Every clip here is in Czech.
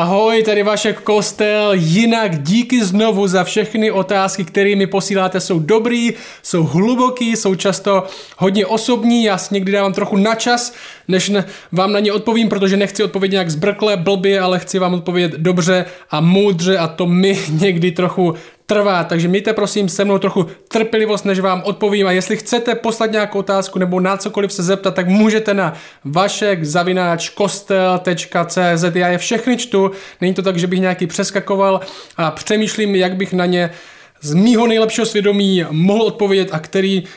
Ahoj, tady Vašek Kostel, jinak díky znovu za všechny otázky, které mi posíláte, jsou dobrý, jsou hluboký, jsou často hodně osobní, já si někdy dávám trochu na čas, než vám na ně odpovím, protože nechci odpovědět nějak zbrkle, blbě, ale chci vám odpovědět dobře a moudře a to mi někdy trochu trvá, takže mějte prosím se mnou trochu trpělivost, než vám odpovím a jestli chcete poslat nějakou otázku nebo na cokoliv se zeptat, tak můžete na vašek@kostel.cz. Já je všechny čtu, není to tak, že bych nějaký přeskakoval a přemýšlím, jak bych na ně z mýho nejlepšího svědomí mohl odpovědět a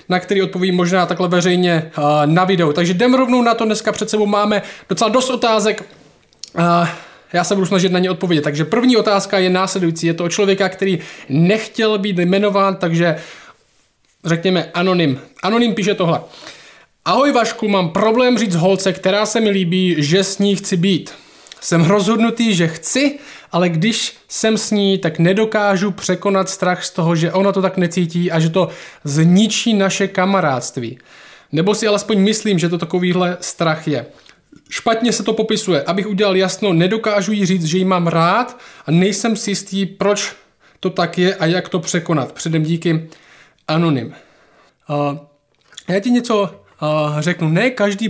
na který odpovím možná takhle veřejně na videu. Takže jdem rovnou na to, dneska před sebou máme docela dost otázek. Já se budu snažit na ně odpovědět. Takže první otázka je následující. Je to o člověka, který nechtěl být jmenován, takže řekněme anonym. Anonym píše tohle. Ahoj Vašku, mám problém říct holce, která se mi líbí, že s ní chci být. Jsem rozhodnutý, že chci, ale když jsem s ní, tak nedokážu překonat strach z toho, že ona to tak necítí a že to zničí naše kamarádství. Nebo si alespoň myslím, že to takovýhle strach je. Špatně se to popisuje. Abych udělal jasno, nedokážu jí říct, že ji mám rád a nejsem si jistý, proč to tak je a jak to překonat. Předem díky, anonym. Já ti něco řeknu, ne každý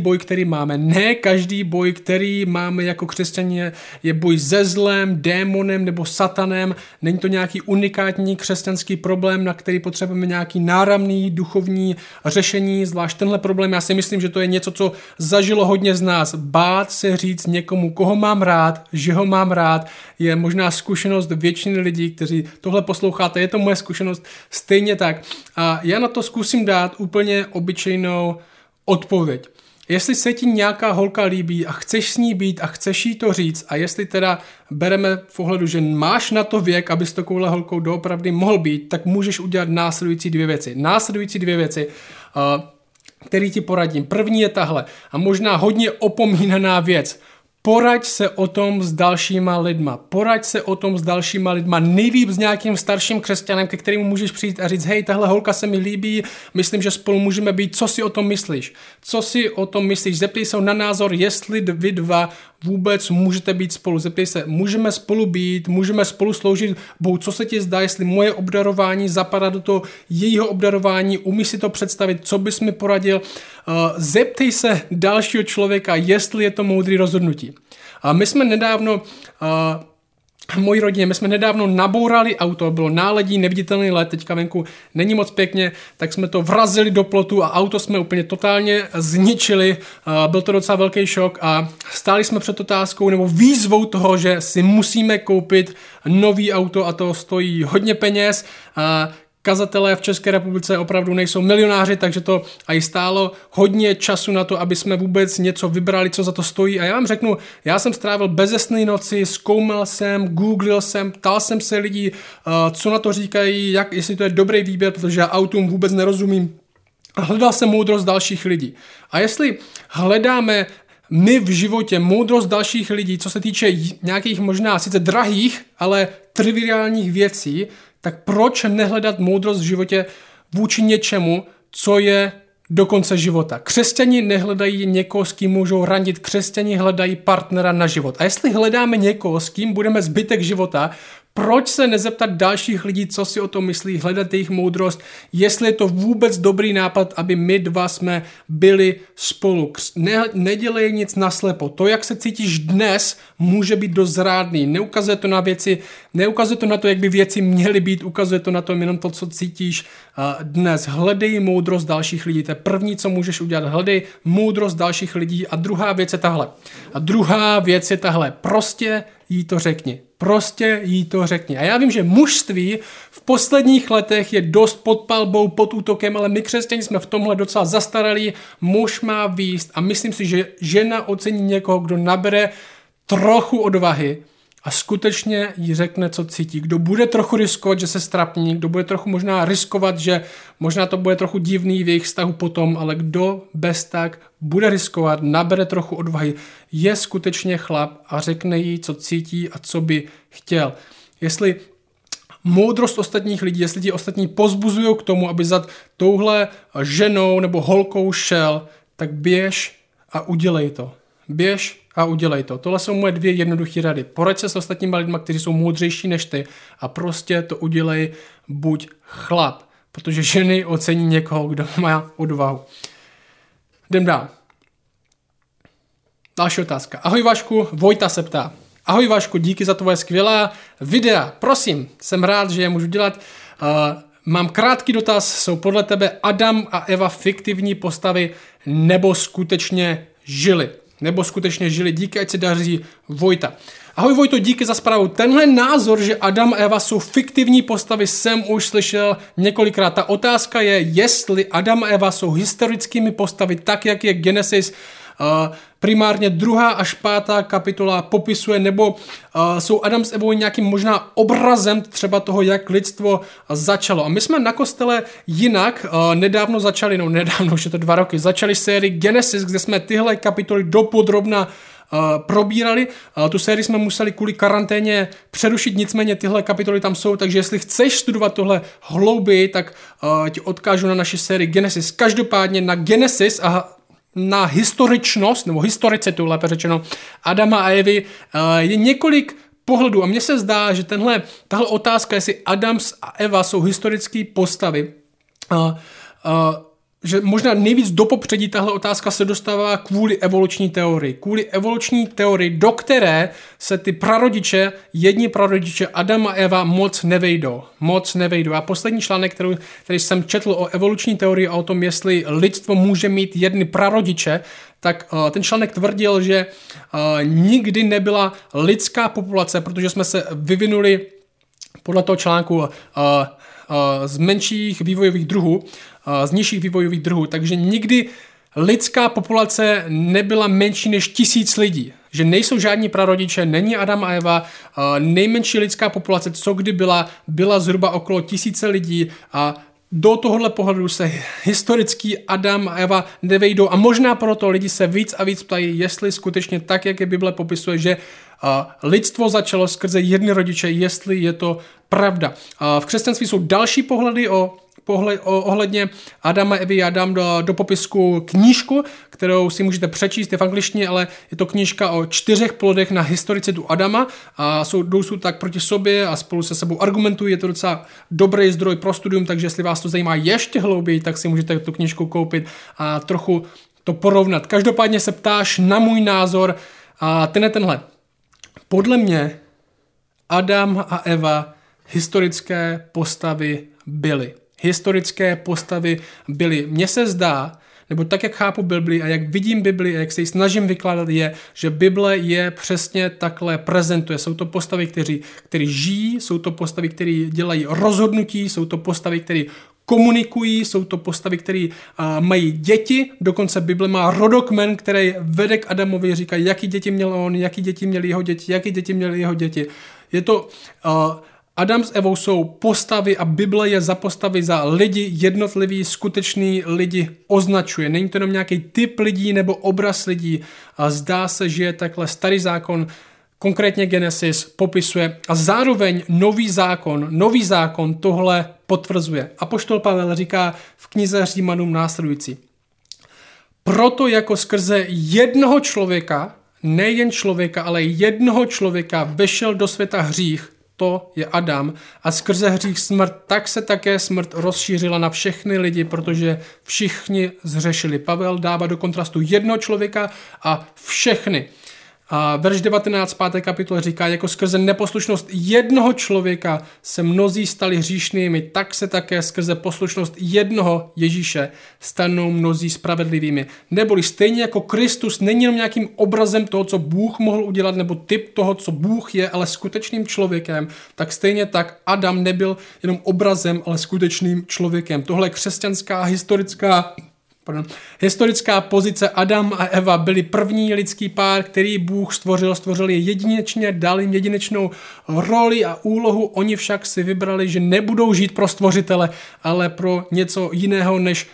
boj, který máme jako křesťané, je boj se zlem, démonem nebo satanem. Není to nějaký unikátní křesťanský problém, na který potřebujeme nějaký náramný duchovní řešení, zvlášť tenhle problém. Já si myslím, že to je něco, co zažilo hodně z nás. Bát se říct někomu, koho mám rád, že ho mám rád, je možná zkušenost většiny lidí, kteří tohle posloucháte, je to moje zkušenost stejně tak. A já na to zkusím dát úplně obyčejnou odpověď. Jestli se ti nějaká holka líbí a chceš s ní být a chceš jí to říct a jestli teda bereme v ohledu, že máš na to věk, aby s takovou holkou doopravdy mohl být, tak můžeš udělat následující dvě věci. Které ti poradím. První je tahle a možná hodně opomínaná věc. Poraď se o tom s dalšíma lidma. Nejlíp s nějakým starším křesťanem, ke kterému můžeš přijít a říct, hej, tahle holka se mi líbí, myslím, že spolu můžeme být, co si o tom myslíš? Zeptej se na názor, jestli vy dva vůbec můžete být spolu. Zeptej se, můžeme spolu být, můžeme spolu sloužit Bohu, co se ti zdá, jestli moje obdarování zapadá do toho jejího obdarování, umí si to představit, co bys mi poradil. Zeptej se dalšího člověka, jestli je to moudrý rozhodnutí. A my jsme nedávno, moji rodině, nabourali auto, bylo náledí, neviditelný led, teďka venku není moc pěkně, tak jsme to vrazili do plotu a auto jsme úplně totálně zničili, byl to docela velký šok a stáli jsme před otázkou nebo výzvou toho, že si musíme koupit nový auto a to stojí hodně peněz a kazatelé v České republice opravdu nejsou milionáři, takže to i stálo hodně času na to, aby jsme vůbec něco vybrali, co za to stojí. A já vám řeknu, já jsem strávil bezesné noci, zkoumal jsem, googlil jsem, ptal jsem se lidí, co na to říkají, jestli to je dobrý výběr, protože já autům vůbec nerozumím. Hledal jsem moudrost dalších lidí. A jestli hledáme my v životě moudrost dalších lidí, co se týče nějakých možná sice drahých, ale triviálních věcí, tak proč nehledat moudrost v životě vůči něčemu, co je do konce života? Křesťani nehledají někoho, s kým můžou randit, křesťani hledají partnera na život. A jestli hledáme někoho, s kým budeme zbytek života, proč se nezeptat dalších lidí, co si o tom myslí, hledat jejich moudrost, jestli je to vůbec dobrý nápad, aby my dva jsme byli spolu. Nedělej nic naslepo. To, jak se cítíš dnes, může být dost zrádný. Neukazuje to na to, jak by věci měly být, ukazuje to na to jenom to, co cítíš dnes. Hledej moudrost dalších lidí. To je první, co můžeš udělat. Hledej moudrost dalších lidí. A druhá věc je tahle. Prostě jí to řekni. A já vím, že mužství v posledních letech je dost pod palbou, pod útokem, ale my křesťané jsme v tomhle docela zastaralí. Muž má výst a myslím si, že žena ocení někoho, kdo nabere trochu odvahy a skutečně jí řekne, co cítí. Kdo bude trochu riskovat, že se ztrapní, kdo bude trochu možná riskovat, že možná to bude trochu divný v jejich vztahu potom, ale kdo bez tak bude riskovat, nabere trochu odvahy, je skutečně chlap a řekne jí, co cítí a co by chtěl. Jestli moudrost ostatních lidí, jestli ti ostatní pozbuzují k tomu, aby za touhle ženou nebo holkou šel, tak běž a udělej to. Běž a udělej to. Tohle jsou moje dvě jednoduché rady. Poraď se s ostatníma lidma, kteří jsou moudřejší než ty a prostě to udělej, buď chlap, protože ženy ocení někoho, kdo má odvahu. Jdem dál. Další otázka. Ahoj Vašku, Vojta se ptá. Ahoj Vašku, díky za tvoje skvělá videa. Prosím, jsem rád, že je můžu dělat. Mám krátký dotaz. Jsou podle tebe Adam a Eva fiktivní postavy nebo skutečně žili? Díky, ať se daří, Vojta. Ahoj Vojto, díky za zprávu. Tenhle názor, že Adam a Eva jsou fiktivní postavy, jsem už slyšel několikrát. Ta otázka je, jestli Adam a Eva jsou historickými postavy, tak jak je Genesis primárně 2. až 5. kapitola popisuje, nebo jsou Adam s Evou nějakým možná obrazem třeba toho, jak lidstvo začalo. A my jsme na kostele jinak nedávno začali, už je to 2 roky, začali sérii Genesis, kde jsme tyhle kapitoly dopodrobna probírali. Tu sérii jsme museli kvůli karanténě přerušit, nicméně tyhle kapitoly tam jsou, takže jestli chceš studovat tohle hlouběji, tak ti odkážu na naši sérii Genesis. Každopádně na Genesis a na historičnost, nebo historicitu, lépe řečeno, Adama a Evy je několik pohledů a mně se zdá, že tahle otázka, jestli Adam a Eva jsou historické postavy, že možná nejvíc do popředí tahle otázka se dostává kvůli evoluční teorii. Do které se ty jedni prarodiče Adam a Eva moc nevejdou. A poslední článek, který jsem četl o evoluční teorii a o tom, jestli lidstvo může mít jedny prarodiče, tak ten článek tvrdil, že nikdy nebyla lidská populace, protože jsme se vyvinuli podle toho článku z menších vývojových druhů, z nižších vývojových druhů, takže nikdy lidská populace nebyla menší než 1000 lidí. Že nejsou žádní prarodiče, není Adam a Eva, nejmenší lidská populace, co kdy byla zhruba okolo 1000 lidí a do tohohle pohledu se historický Adam a Eva nevejdou a možná proto lidi se víc a víc ptají, jestli skutečně tak, jak je Bible popisuje, že lidstvo začalo skrze jedny rodiče, jestli je to pravda. V křesťanství jsou další pohledy ohledně Adama a Evy. Já dám do popisku knížku, kterou si můžete přečíst, je v angličtině, ale je to knížka o 4 plodech na historicitu Adama a jdou tak proti sobě a spolu se sebou argumentují. Je to docela dobrý zdroj pro studium, takže jestli vás to zajímá ještě hlouběji, tak si můžete tu knížku koupit a trochu to porovnat. Každopádně se ptáš na můj názor a tenhle. Podle mě Adam a Eva historické postavy byly. Mně se zdá, nebo tak, jak chápu Bibli a jak vidím Bibli a jak se ji snažím vykládat, je, že Bible je přesně takhle prezentuje. Jsou to postavy, které žijí, jsou to postavy, které dělají rozhodnutí, jsou to postavy, které komunikují, jsou to postavy, které mají děti, dokonce Bible má rodokmen, který vede k Adamovi, říká, jaký děti měl on, jaký děti měli jeho děti. Je to... Adam s Evou jsou postavy a Bible je za postavy, za lidi, jednotlivý, skutečný lidi označuje. Není to jenom nějaký typ lidí nebo obraz lidí. A zdá se, že je takhle Starý zákon, konkrétně Genesis, popisuje a zároveň nový zákon tohle potvrzuje. Apoštol Pavel říká v knize Římanům následující. Proto jako skrze jednoho člověka, nejen člověka, ale jednoho člověka vešel do světa hřích, to je Adam, a skrze hřích smrt, tak se také smrt rozšířila na všechny lidi, protože všichni zhřešili. Pavel dává do kontrastu jednoho člověka a všechny. A verš 19, 5. kapitole říká, jako skrze neposlušnost jednoho člověka se mnozí stali hříšnými, tak se také skrze poslušnost jednoho Ježíše stanou mnozí spravedlivými. Neboli stejně jako Kristus není jenom nějakým obrazem toho, co Bůh mohl udělat, nebo typ toho, co Bůh je, ale skutečným člověkem, tak stejně tak Adam nebyl jenom obrazem, ale skutečným člověkem. Tohle je křesťanská historická pozice. Adam a Eva byli první lidský pár, který Bůh stvořil je jedinečně, dal jim jedinečnou roli a úlohu. Oni však si vybrali, že nebudou žít pro stvořitele, ale pro něco jiného než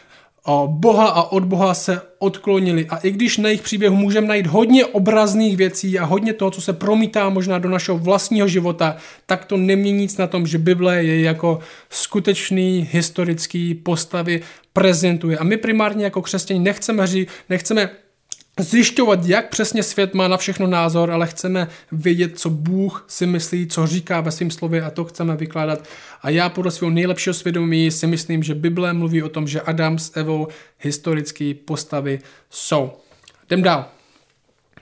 Boha a od Boha se odklonili. A i když na jejich příběhu můžeme najít hodně obrazných věcí a hodně toho, co se promítá možná do našeho vlastního života, tak to nemění nic na tom, že Bible je jako skutečný historický postavy prezentuje. A my primárně jako křesťané nechceme zjišťovat, jak přesně svět má na všechno názor, ale chceme vědět, co Bůh si myslí, co říká ve svém slově, a to chceme vykládat. A já podle svého nejlepšího svědomí si myslím, že Bible mluví o tom, že Adam s Evou historické postavy jsou. Jdem dál.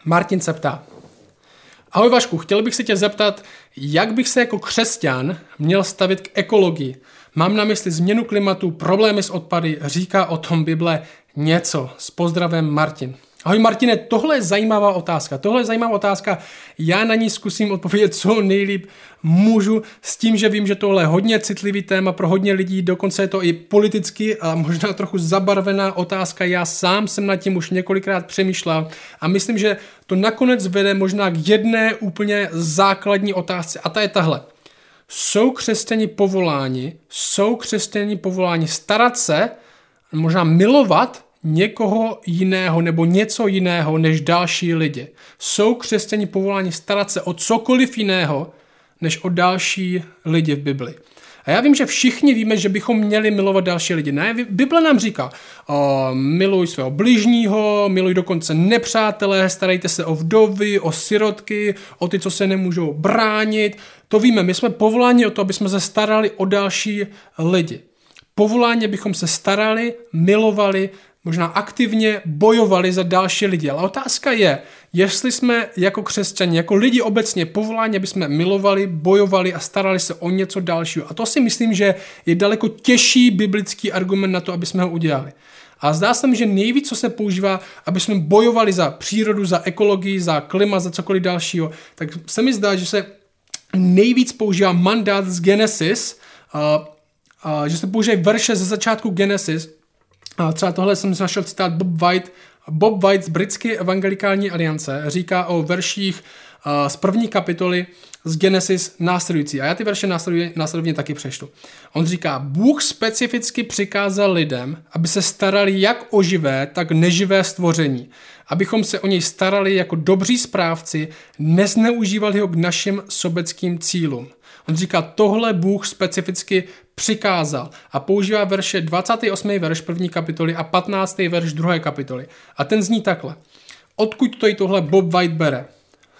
Martin se ptá. Ahoj Vašku, chtěl bych se tě zeptat, jak bych se jako křesťan měl stavit k ekologii. Mám na mysli změnu klimatu, problémy s odpady, říká o tom Bible něco. S pozdravem Martin. Ahoj Martine, tohle je zajímavá otázka. Já na ní zkusím odpovědět co nejlíp můžu, s tím, že vím, že tohle je hodně citlivý téma pro hodně lidí, dokonce je to i politicky a možná trochu zabarvená otázka. Já sám jsem nad tím už několikrát přemýšlel a myslím, že to nakonec vede možná k jedné úplně základní otázce, a ta je tahle. Jsou křesťani povoláni starat se, možná milovat někoho jiného nebo něco jiného než další lidi. Jsou křesťani povoláni starat se o cokoliv jiného než o další lidi v Bibli. A já vím, že všichni víme, že bychom měli milovat další lidi. Ne, Bible nám říká, miluj svého bližního, miluj dokonce nepřátelé, starejte se o vdovy, o sirotky, o ty, co se nemůžou bránit. To víme, my jsme povoláni o to, aby jsme se starali o další lidi. Povoláni bychom se starali, milovali, možná aktivně bojovali za další lidi. Ale otázka je, jestli jsme jako křesťani, jako lidi obecně povoláni, aby jsme milovali, bojovali a starali se o něco dalšího. A to si myslím, že je daleko těžší biblický argument na to, aby jsme ho udělali. A zdá se mi, že nejvíc, co se používá, aby jsme bojovali za přírodu, za ekologii, za klima, za cokoliv dalšího, tak se mi zdá, že se nejvíc používá mandát z Genesis, že se používají verše ze začátku Genesis. Třeba tohle jsem našel citát Bob White. Bob White z britské evangelikální aliance říká o verších z první kapitoly z Genesis následující. A já ty verše následovně taky přečtu. On říká, Bůh specificky přikázal lidem, aby se starali jak o živé, tak neživé stvoření. Abychom se o něj starali jako dobří správci, nezneužívali ho k našim sobeckým cílům. On říká, tohle Bůh specificky přikázal a používá verše 28. verš 1. kapitoly a 15. verš 2. kapitoly. A ten zní takhle. Odkud to i tohle Bob White bere?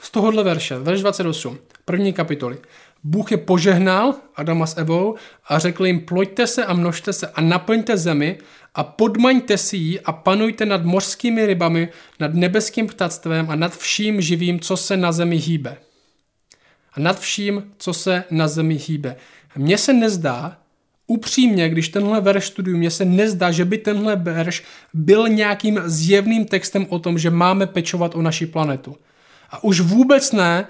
Z tohohle verše, verš 28. 1. kapitoly. Bůh je požehnal, Adama s Evou, a řekl jim, ploďte se a množte se a naplňte zemi a podmaňte si ji a panujte nad mořskými rybami, nad nebeským ptactvem a nad vším živým, co se na zemi hýbe. Mně se nezdá, upřímně, když tenhle verš studuju, mně se nezdá, že by tenhle verš byl nějakým zjevným textem o tom, že máme pečovat o naši planetu. A už vůbec ne,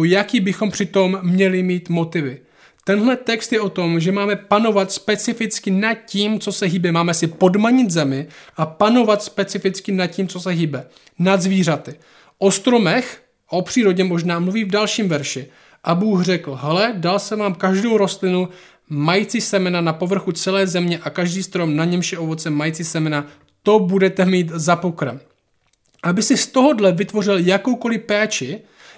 jaký bychom přitom měli mít motivy. Tenhle text je o tom, že máme panovat specificky nad tím, co se hýbe. Máme si podmanit zemi a panovat specificky nad tím, co se hýbe. Nad zvířaty. O stromech, o přírodě možná mluví v dalším verši. A Bůh řekl, hele, dal jsem vám každou rostlinu mající semena na povrchu celé země a každý strom, na němž je ovoce mající semena, to budete mít za pokrm. Aby si z tohohle vytvořil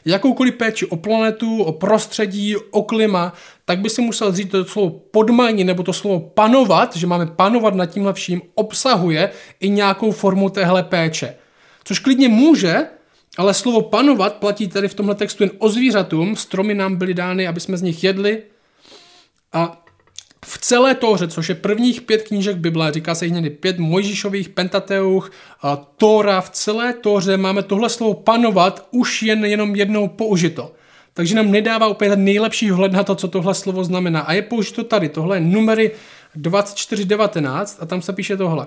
jakoukoliv péči o planetu, o prostředí, o klima, tak by si musel říct, to slovo podmání nebo to slovo panovat, že máme panovat nad tímhle vším, obsahuje i nějakou formu téhle péče. Což klidně může, ale slovo panovat platí tady v tomhle textu jen o zvířatům, stromy nám byly dány, aby jsme z nich jedli. A v celé Tóře, což je prvních 5 knížek Bible, říká se jich někdy 5 Mojžíšových, Pentateuch, Tóra, v celé Tóře máme tohle slovo panovat už jenom jednou použito. Takže nám nedává úplně nejlepší vhled na to, co tohle slovo znamená. A je použito tady, tohle je Numery 24:19 a tam se píše tohle.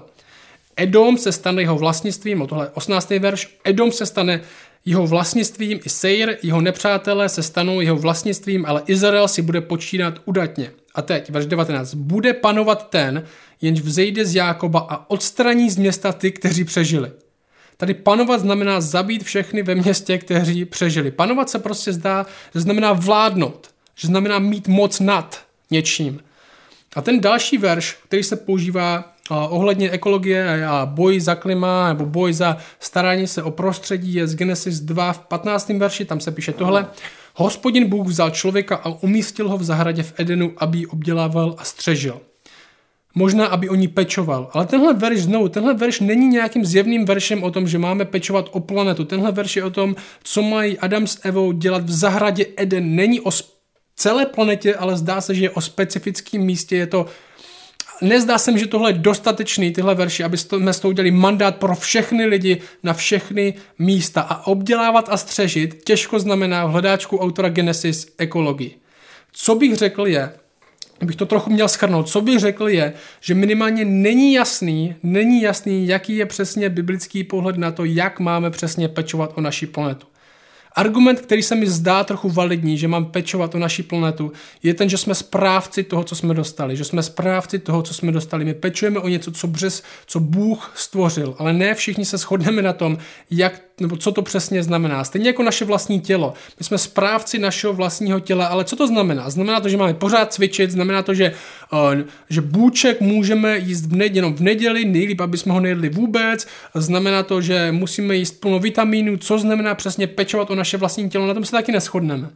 Edom se stane jeho vlastnictvím, o tohle 18. verš, Edom se stane jeho vlastnictvím, i Seir, jeho nepřátelé se stanou jeho vlastnictvím, ale Izrael si bude počínat udatně. A teď, verš 19, bude panovat ten, jenž vzejde z Jákoba a odstraní z města ty, kteří přežili. Tady panovat znamená zabít všechny ve městě, kteří přežili. Panovat se prostě zdá, že znamená vládnout, že znamená mít moc nad něčím. A ten další verš, který se používá ohledně ekologie a boj za klima nebo boj za starání se o prostředí je z Genesis 2 v 15. verši, tam se píše tohle. Hospodin Bůh vzal člověka a umístil ho v zahradě v Edenu, aby ji obdělával a střežil. možná, aby o ní pečoval. Ale tenhle verš znovu, tenhle verš není nějakým zjevným veršem o tom, že máme pečovat o planetu. Tenhle verš je o tom, co mají Adam s Evou dělat v zahradě Eden. Není o celé planetě, ale zdá se, že je o specifickém místě. Je to... Nezdá se mi, že tohle je dostatečný, tyhle verši, aby jsme s tou udělali mandát pro všechny lidi na všechny místa. A obdělávat a střežit těžko znamená v hledáčku autora Genesis ekologii. Co bych řekl je, abych to trochu měl shrnout, co bych řekl je, že minimálně není jasný, jaký je přesně biblický pohled na to, jak máme přesně pečovat o naši planetu. Argument, který se mi zdá trochu validní, že mám pečovat o naši planetu, je ten, že jsme správci toho, co jsme dostali. My pečujeme o něco, co Bůh stvořil, ale ne všichni se shodneme na tom, jak, nebo co to přesně znamená. Stejně jako naše vlastní tělo. My jsme správci našeho vlastního těla, ale co to znamená? Znamená to, že máme pořád cvičit, znamená to, že bůček můžeme jíst jenom v neděli, nejlíp, aby jsme ho nejedli vůbec. Znamená to, že musíme jíst plno vitamínů, co znamená přesně pečovat o naše vlastní tělo, na tom se taky neshodneme.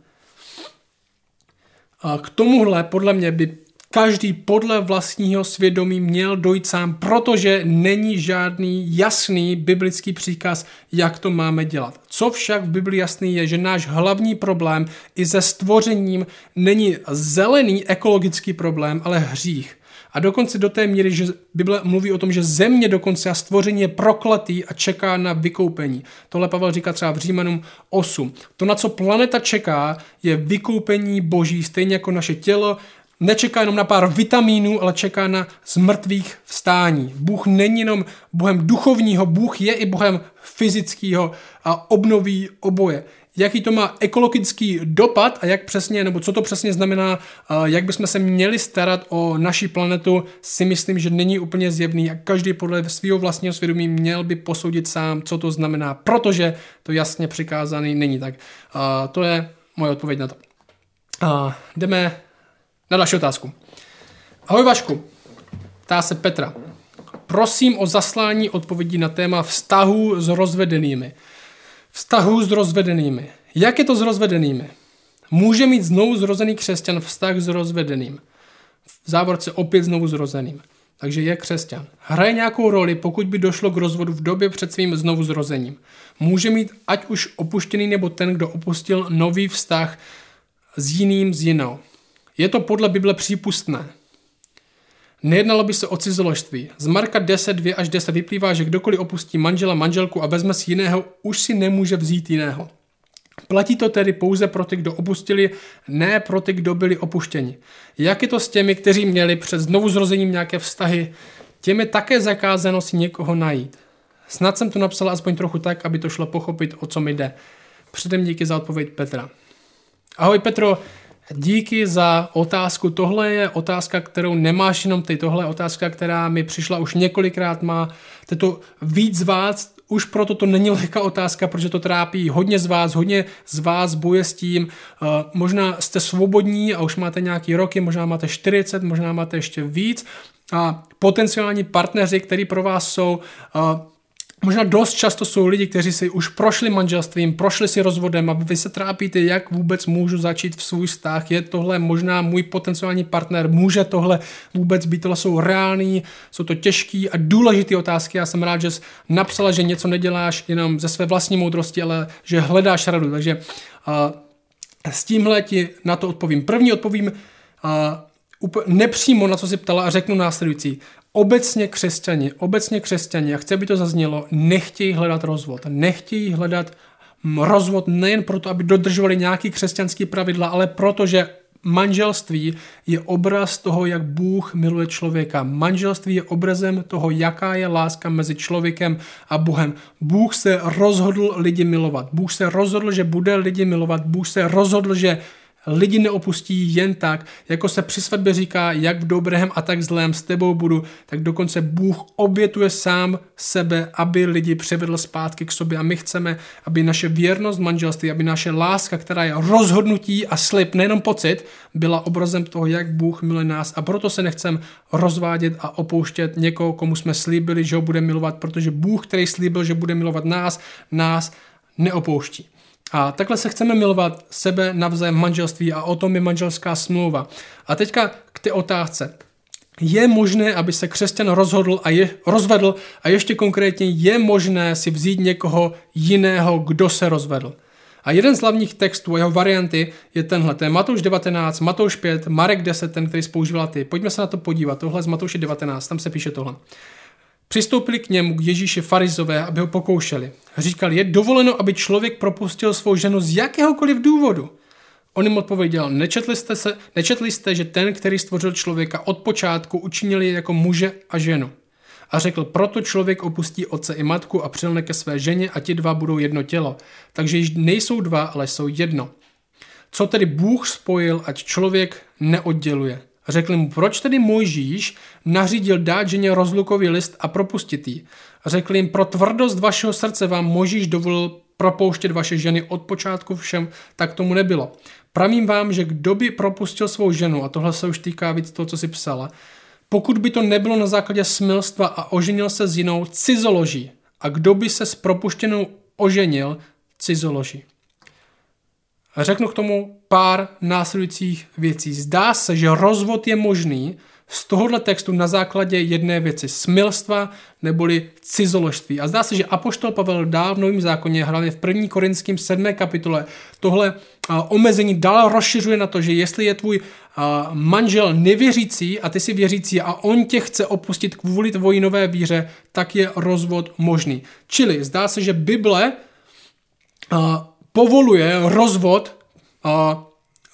A k tomuhle podle mě by každý podle vlastního svědomí měl dojít sám, protože není žádný jasný biblický příkaz, jak to máme dělat. Co však v Bibli jasný je, že náš hlavní problém i se stvořením není zelený ekologický problém, ale hřích. A dokonce do té míry, že Bible mluví o tom, že země dokonce a stvoření je prokletý a čeká na vykoupení. Tohle Pavel říká třeba v Římanům 8. To, na co planeta čeká, je vykoupení Boží, stejně jako naše tělo. Nečeká jenom na pár vitamínů, ale čeká na zmrtvých vstání. Bůh není jenom Bohem duchovního, Bůh je i Bohem fyzického a obnoví oboje. Jaký to má ekologický dopad a jak přesně, nebo co to přesně znamená, jak bychom se měli starat o naši planetu, si myslím, že není úplně zjevný a každý podle svého vlastního svědomí měl by posoudit sám, co to znamená, protože to jasně přikázaný není. Tak to je moje odpověď na to. Jdeme na další otázku. Ahoj Vašku, ptá se Petra. Prosím o zaslání odpovědí na téma vztahu s rozvedenými. Jak je to s rozvedenými? Může mít znovu zrozený křesťan vztah s rozvedeným? V závorce opět znovu zrozeným. Takže je křesťan. Hraje nějakou roli, pokud by došlo k rozvodu v době před svým znovu zrozením. Může mít ať už opuštěný nebo ten, kdo opustil nový vztah s jiným, s jinou. Je to podle Bible přípustné. Nejednalo by se o cizoložství. Z Marka 10, 2 až 10 vyplývá, že kdokoliv opustí manžela, manželku a vezme si jiného, už si nemůže vzít jiného. Platí to tedy pouze pro ty, kdo opustili, ne pro ty, kdo byli opuštěni. Jak je to s těmi, kteří měli před znovuzrozením nějaké vztahy? Těm je také zakázáno si někoho najít. Snad jsem to napsala aspoň trochu tak, aby to šlo pochopit, o co mi jde. Předem díky za odpověď Petra. Ahoj Petro. Díky za otázku. Tohle je otázka, kterou nemáš jenom ty. Tohle je otázka, která mi přišla už několikrát. Máte to víc z vás, už proto to není lehká otázka, protože to trápí hodně z vás boje s tím. Možná jste svobodní a už máte nějaký roky, možná máte 40, možná máte ještě víc. A potenciální partneři, který pro vás jsou... Možná dost často jsou lidi, kteří si už prošli manželstvím, prošli si rozvodem a vy se trápíte, jak vůbec můžu začít v svůj vztah. Je tohle možná můj potenciální partner, může tohle vůbec být, tohle jsou reální, jsou to těžké a důležité otázky. Já jsem rád, že jsi napsala, že něco neděláš jenom ze své vlastní moudrosti, ale že hledáš radu. Takže s tímhle ti na to odpovím. První odpovím nepřímo, na co jsi ptala a řeknu následující. Obecně křesťani, a chci, aby to zaznělo, nechtějí hledat rozvod. Nechtějí hledat rozvod nejen proto, aby dodržovali nějaké křesťanské pravidla, ale protože manželství je obraz toho, jak Bůh miluje člověka. Manželství je obrazem toho, jaká je láska mezi člověkem a Bohem. Bůh se rozhodl lidi milovat. Bůh se rozhodl, že bude lidi milovat. Bůh se rozhodl, že lidi neopustí jen tak, jako se při svatbě říká, jak v dobrém a tak zlém s tebou budu, tak dokonce Bůh obětuje sám sebe, aby lidi přivedl zpátky k sobě a my chceme, aby naše věrnost manželství, aby naše láska, která je rozhodnutí a slib, nejenom pocit, byla obrazem toho, jak Bůh miluje nás a proto se nechcem rozvádět a opouštět někoho, komu jsme slíbili, že ho bude milovat, protože Bůh, který slíbil, že bude milovat nás, nás neopouští. A takhle se chceme milovat sebe navzájem manželství a o tom je manželská smlouva. A teďka k té otázce. je možné, aby se křesťan rozvedl a ještě konkrétně je možné si vzít někoho jiného, kdo se rozvedl. A jeden z hlavních textů a jeho varianty je tenhle. To je Matouš 19, Matouš 5, Marek 10, ten, který používala ty. Pojďme se na to podívat. Tohle z Matouše 19, tam se píše tohle. Přistoupili k němu, k Ježíši farizové, aby ho pokoušeli. Říkal, je dovoleno, aby člověk propustil svou ženu z jakéhokoliv důvodu. On jim odpověděl, nečetli jste, že ten, který stvořil člověka od počátku, učinil je jako muže a ženu. A řekl, proto člověk opustí otce i matku a přilne ke své ženě a ti dva budou jedno tělo. Takže již nejsou dva, ale jsou jedno. Co tedy Bůh spojil, ať člověk neodděluje? Řekl mu, proč tedy Mojžíš nařídil dát ženě rozlukový list a propustit ji? Řekl jim, pro tvrdost vašeho srdce vám Mojžíš dovolil propouštět vaše ženy od počátku všem, tak tomu nebylo. Pravím vám, že kdo by propustil svou ženu, a tohle se už týká víc toho, co si psala, pokud by to nebylo na základě smilstva a oženil se s jinou, cizoloží. A kdo by se s propuštěnou oženil, cizoloží. Řeknu k tomu pár následujících věcí. Zdá se, že rozvod je možný z tohohle textu na základě jedné věci, smilstva neboli cizoložství. A zdá se, že apoštol Pavel dál v Novém zákoně, hlavně v 1. Korinským 7. kapitole, tohle omezení dál rozšiřuje na to, že jestli je tvůj manžel nevěřící a ty jsi věřící a on tě chce opustit kvůli tvojí nové víře, tak je rozvod možný. Čili zdá se, že Bible povoluje rozvod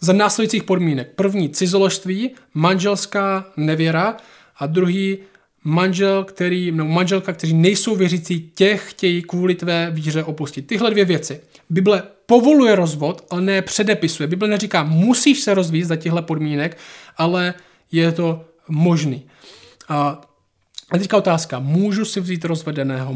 za následujících podmínek. První cizoložství, manželská nevěra a druhý manželka, kteří nejsou věřící, tě chtějí kvůli tvé víře opustit. Tyhle dvě věci. Bible povoluje rozvod, ale ne předepisuje. Bible neříká, musíš se rozvést za těchto podmínek, ale je to možný. A teďka otázka. Můžu si vzít rozvedeného?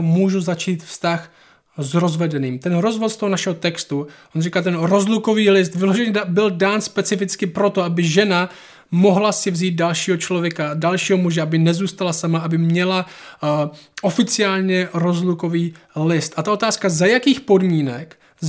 Můžu začít vztah s rozvedeným. Ten rozvod z toho našeho textu, on říká, ten rozlukový list vyložený byl dán specificky proto, aby žena mohla si vzít dalšího člověka, dalšího muže, aby nezůstala sama, aby měla oficiálně rozlukový list. A ta otázka, za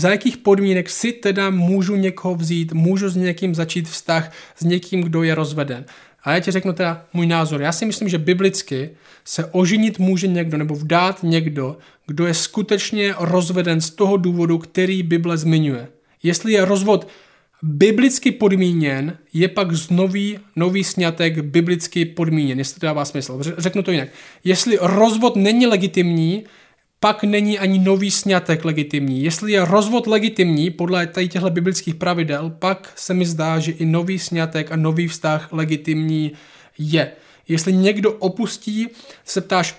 jakých podmínek si teda můžu někoho vzít, můžu s někým začít vztah, s někým, kdo je rozveden. A já ti řeknu teda můj názor. Já si myslím, že biblicky se oženit může někdo nebo vdát někdo, kdo je skutečně rozveden z toho důvodu, který Bible zmiňuje. Jestli je rozvod biblicky podmíněn, je pak nový sňatek biblicky podmíněn, jestli to dává smysl. Řeknu to jinak. Jestli rozvod není legitimní, pak není ani nový sňatek legitimní. Jestli je rozvod legitimní podle těchto biblických pravidel, pak se mi zdá, že i nový sňatek a nový vztah legitimní je. Jestli někdo opustí, se ptáš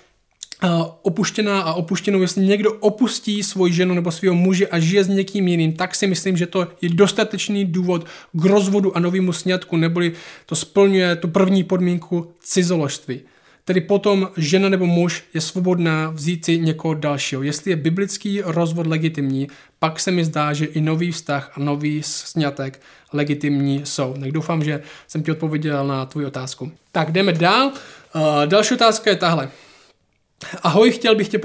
opuštěná a opuštěnou, jestli někdo opustí svoji ženu nebo svého muže a žije s někým jiným, tak si myslím, že to je dostatečný důvod k rozvodu a novému sňatku, neboli to splňuje tu první podmínku cizoložství. Tedy potom žena nebo muž je svobodná vzít si někoho dalšího. Jestli je biblický rozvod legitimní, pak se mi zdá, že i nový vztah a nový sňatek legitimní jsou. Tak doufám, že jsem ti odpověděl na tvou otázku. Tak jdeme dál. Další otázka je tahle. Ahoj, chtěl bych tě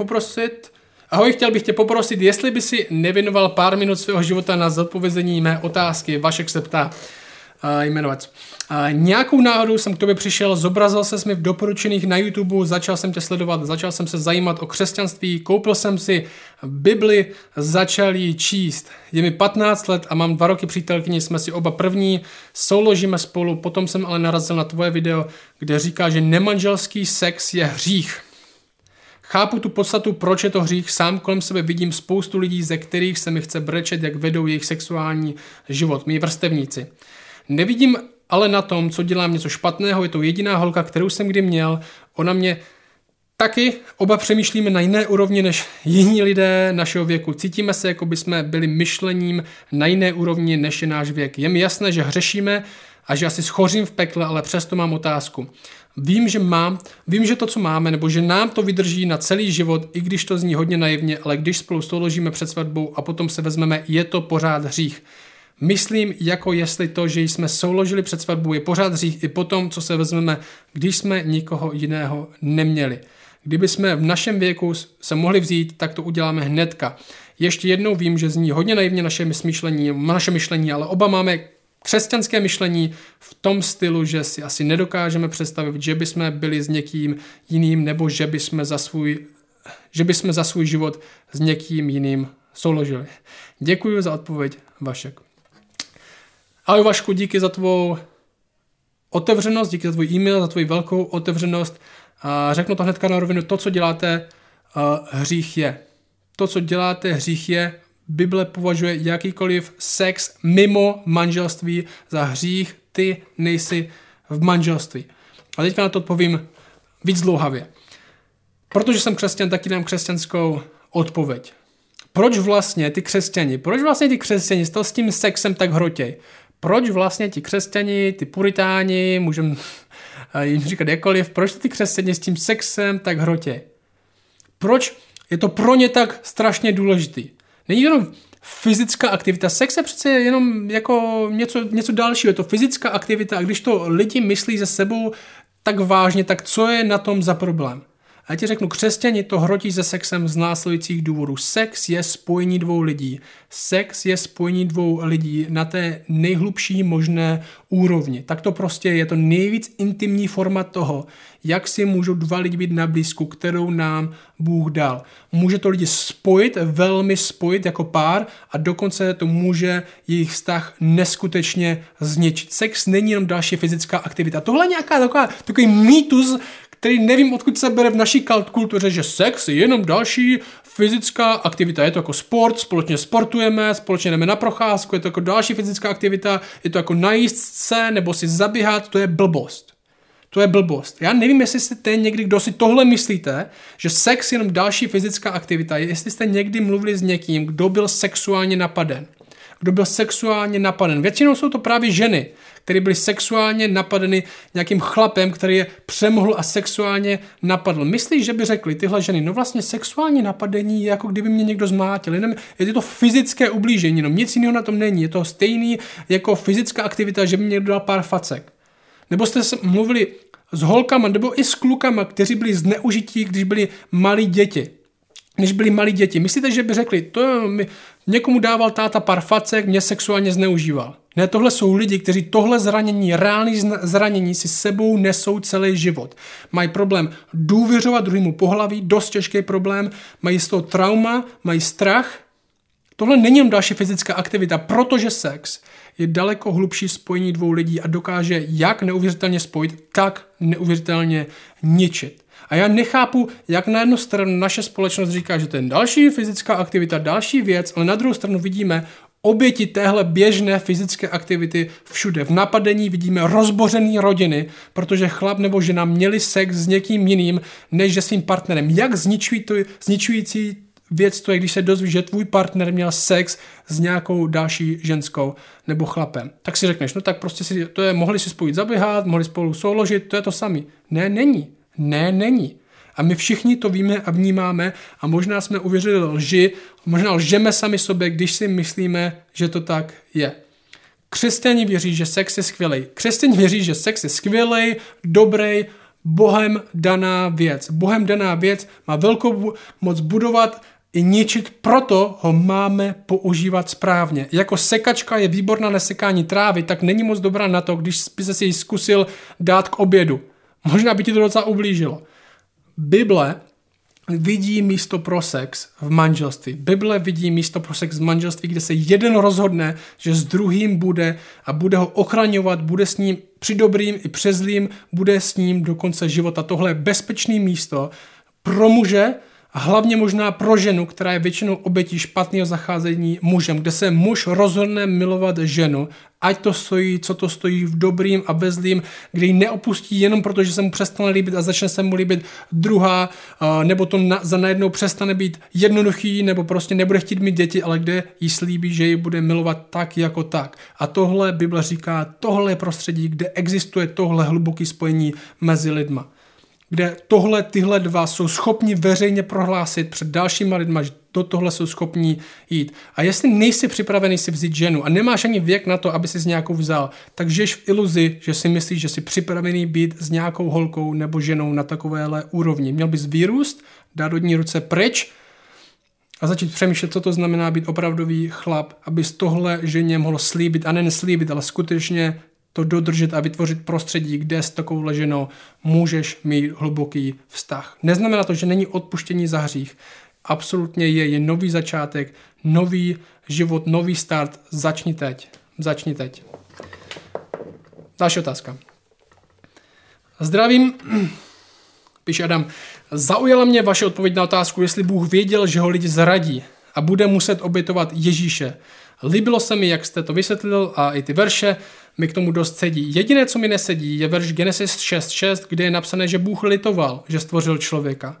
poprosit, jestli by si nevěnoval pár minut svého života na zodpovězení mé otázky. Vašek se ptá. Nějakou náhodou jsem k tobě přišel, zobrazil ses mi v doporučených na YouTube, začal jsem tě sledovat, začal jsem se zajímat o křesťanství, koupil jsem si Bibli, začal ji číst. Je mi 15 let a mám 2 roky přítelkyni, jsme si oba první, souložíme spolu, potom jsem ale narazil na tvoje video, kde říká, že nemanželský sex je hřích. Chápu tu podstatu, proč je to hřích, sám kolem sebe vidím spoustu lidí, ze kterých se mi chce brečet, jak vedou jejich sexuální život, mí vrstevníci. Nevidím ale na tom, co dělám něco špatného, je to jediná holka, kterou jsem kdy měl, ona mě taky, oba přemýšlíme na jiné úrovni než jiní lidé našeho věku, cítíme se, jako by jsme byli myšlením na jiné úrovni než je náš věk. Je mi jasné, že hřešíme a že asi schořím v pekle, ale přesto mám otázku. Vím, že to, co máme, nebo že nám to vydrží na celý život, i když to zní hodně naivně, ale když spolu souložíme před svatbou a potom se vezmeme, je to pořád hřích. Myslím, jako jestli to, že jsme souložili před svatbou, je pořád hřích i potom, co se vezmeme, když jsme nikoho jiného neměli. Kdyby jsme v našem věku se mohli vzít, tak to uděláme hnedka. Ještě jednou vím, že zní hodně naivně naše myšlení, ale oba máme křesťanské myšlení v tom stylu, že si asi nedokážeme představit, že bychom byli s někým jiným nebo že bychom za svůj život s někým jiným souložili. Děkuji za odpověď, Vašek. Ahoj Vašku, díky za tvou otevřenost, díky za tvůj e-mail, za tvoji velkou otevřenost. Řeknu to hnedka na rovinu, to, co děláte, hřích je. To, co děláte, hřích je. Bible považuje jakýkoliv sex mimo manželství za hřích, ty nejsi v manželství. A teďka na to odpovím víc dlouhavě. Protože jsem křesťan, taky dám křesťanskou odpověď. Proč vlastně ty křesťani s tím sexem tak hrotěj? Proč vlastně ti křesťani, ty puritáni, můžeme jim říkat jakoliv, proč ty křesťani s tím sexem tak hrotěj? Proč je to pro ně tak strašně důležitý? Není jenom fyzická aktivita. Sex je přece jenom jako něco dalšího. Je to fyzická aktivita a když to lidi myslí se sebou tak vážně, tak co je na tom za problém? A já ti řeknu, křesťani to hrotí se sexem z následujících důvodů. Sex je spojení dvou lidí. Sex je spojení dvou lidí na té nejhlubší možné úrovni. Tak to prostě je to nejvíc intimní forma toho, jak si můžou dva lidi být na blízku, kterou nám Bůh dal. Může to lidi spojit, velmi spojit jako pár a dokonce to může jejich vztah neskutečně zničit. Sex není jenom další fyzická aktivita. Tohle je nějaká takový mýtus, který nevím, odkud se bere v naší kultuře, že sex je jenom další fyzická aktivita. Je to jako sport, společně sportujeme, společně jdeme na procházku, je to jako další fyzická aktivita, je to jako najíst se nebo si zaběhat, to je blbost. To je blbost. Já nevím, jestli jste někdy, kdo si tohle myslíte, že sex je jenom další fyzická aktivita, jestli jste někdy mluvili s někým, kdo byl sexuálně napaden. Většinou jsou to právě ženy, které byly sexuálně napadeny nějakým chlapem, který je přemohl a sexuálně napadl. Myslíš, že by řekli tyhle ženy, no vlastně sexuální napadení je jako kdyby mě někdo zmátil, jenom je to fyzické ublížení, no nic jiného na tom není, je to stejný jako fyzická aktivita, že by mě někdo dal pár facek. Nebo jste mluvili s holkama nebo i s klukama, kteří byli zneužití, když byli malí děti. Myslíte, že by řekli, to někomu dával táta pár facek, mě sexuálně zneužíval. Ne, tohle jsou lidi, kteří tohle zranění, reální zranění si sebou nesou celý život. Mají problém důvěřovat druhému pohlaví, dost těžký problém, mají z toho trauma, mají strach. Tohle není jen další fyzická aktivita, protože sex je daleko hlubší spojení dvou lidí a dokáže jak neuvěřitelně spojit, tak neuvěřitelně ničit. A já nechápu, jak na jednu stranu naše společnost říká, že to je další fyzická aktivita, další věc, ale na druhou stranu vidíme oběti téhle běžné fyzické aktivity všude. V napadení vidíme rozbořené rodiny, protože chlap nebo žena měli sex s někým jiným, než se svým partnerem. Jak zničující věc to je, když se dozví, že tvůj partner měl sex s nějakou další ženskou nebo chlapem. Tak si řekneš, no tak prostě mohli si spolu zaběhat, mohli spolu souložit, to je to samé. Ne, není. A my všichni to víme a vnímáme a možná jsme uvěřili lži, možná lžeme sami sobě, když si myslíme, že to tak je. Křesťani věří, že sex je skvělej. Dobrý, Bohem daná věc. Bohem daná věc má velkou moc budovat i ničit, proto ho máme používat správně. Jako sekačka je výborná na sekání trávy, tak není moc dobrá na to, když by se ji zkusil dát k obědu. Možná by ti to docela ublížilo. Bible vidí místo pro sex v manželství. Kde se jeden rozhodne, že s druhým bude a bude ho ochraňovat, bude s ním při dobrým i při zlým, bude s ním do konce života. Tohle je bezpečné místo pro muže a hlavně možná pro ženu, která je většinou obětí špatného zacházení mužem, kde se muž rozhodne milovat ženu, ať to stojí, co to stojí v dobrým a ve zlým, kdy ji neopustí jenom proto, že se mu přestane líbit a začne se mu líbit druhá, nebo to najednou přestane být jednoduchý, nebo prostě nebude chtít mít děti, ale kde jí slíbí, že ji bude milovat tak jako tak. A tohle Bible říká, tohle je prostředí, kde existuje tohle hluboké spojení mezi lidma, kde tyhle dva jsou schopni veřejně prohlásit před dalšíma lidma, že do tohle jsou schopni jít. A jestli nejsi připravený si vzít ženu a nemáš ani věk na to, aby si s nějakou vzal, tak žiješ v iluzi, že si myslíš, že jsi připravený být s nějakou holkou nebo ženou na takovéhle úrovni. Měl bys vyrůst, dát od ní ruce pryč a začít přemýšlet, co to znamená být opravdový chlap, abys tohle ženě mohl slíbit a ne neslíbit, ale skutečně to dodržet a vytvořit prostředí, kde s takovou ženou můžeš mít hluboký vztah. Neznamená to, že není odpuštění za hřích. Absolutně je nový začátek, nový život, nový start. Začni teď. Začni teď. Další otázka. Zdravím, píše Adam. Zaujala mě vaše odpověď na otázku, jestli Bůh věděl, že ho lidi zradí a bude muset obětovat Ježíše. Líbilo se mi, jak jste to vysvětlil a i ty verše mi k tomu dost sedí. Jediné, co mi nesedí, je verš Genesis 6.6, kde je napsané, že Bůh litoval, že stvořil člověka.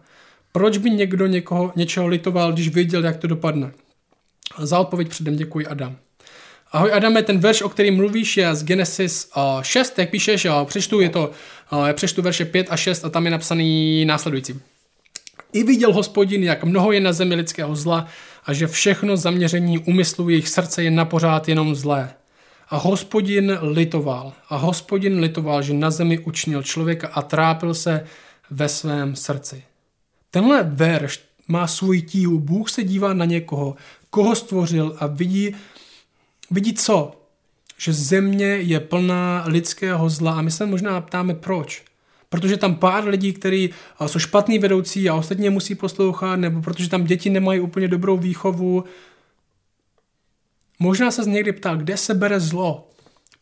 Proč by někdo něčeho litoval, když věděl, jak to dopadne? Za odpověď předem děkuji, Adam. Ahoj Adame, ten verš, o kterém mluvíš, je z Genesis 6, jak píšeš, já přečtu verše 5 a 6 a tam je napsaný následující. I viděl Hospodin, jak mnoho je na zemi lidského zla a že všechno zaměření úmyslu jejich srdce je napořád jenom zlé. A Hospodin litoval, že na zemi učinil člověka a trápil se ve svém srdci. Tenhle verš má svůj tíhu. Bůh se dívá na někoho, koho stvořil a vidí co? Že země je plná lidského zla a my se možná ptáme proč. Protože tam pár lidí, kteří jsou špatní vedoucí a ostatně musí poslouchat, nebo protože tam děti nemají úplně dobrou výchovu. Možná se někdy ptá, kde se bere zlo?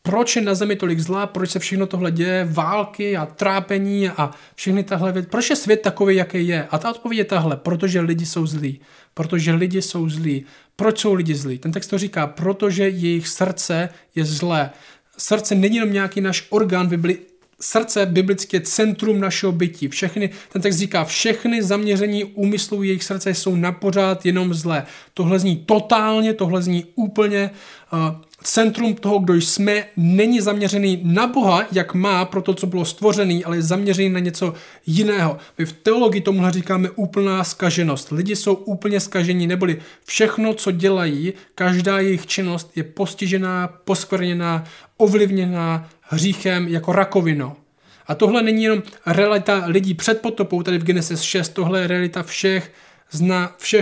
Proč je na zemi tolik zla? Proč se všechno tohle děje? Války a trápení a všechny tahle věci. Proč je svět takový, jaký je? A ta odpověď je tahle. Protože lidi jsou zlí. Proč jsou lidi zlí? Ten text to říká, protože jejich srdce je zlé. Srdce není jenom nějaký náš orgán, srdce biblické centrum našeho bytí. Ten text říká, všechny zaměření úmyslů jejich srdce jsou napořád jenom zlé. Tohle zní totálně, tohle zní úplně. Centrum toho, kdo jsme, není zaměřený na Boha, jak má pro to, co bylo stvořený, ale je zaměřený na něco jiného. My v teologii tomuhle říkáme úplná zkaženost. Lidi jsou úplně zkažení, neboli všechno, co dělají, každá jejich činnost je postižená, poskvrněná, ovlivněná hříchem jako rakovinou. A tohle není jenom realita lidí před potopou, tady v Genesis 6, tohle je realita všech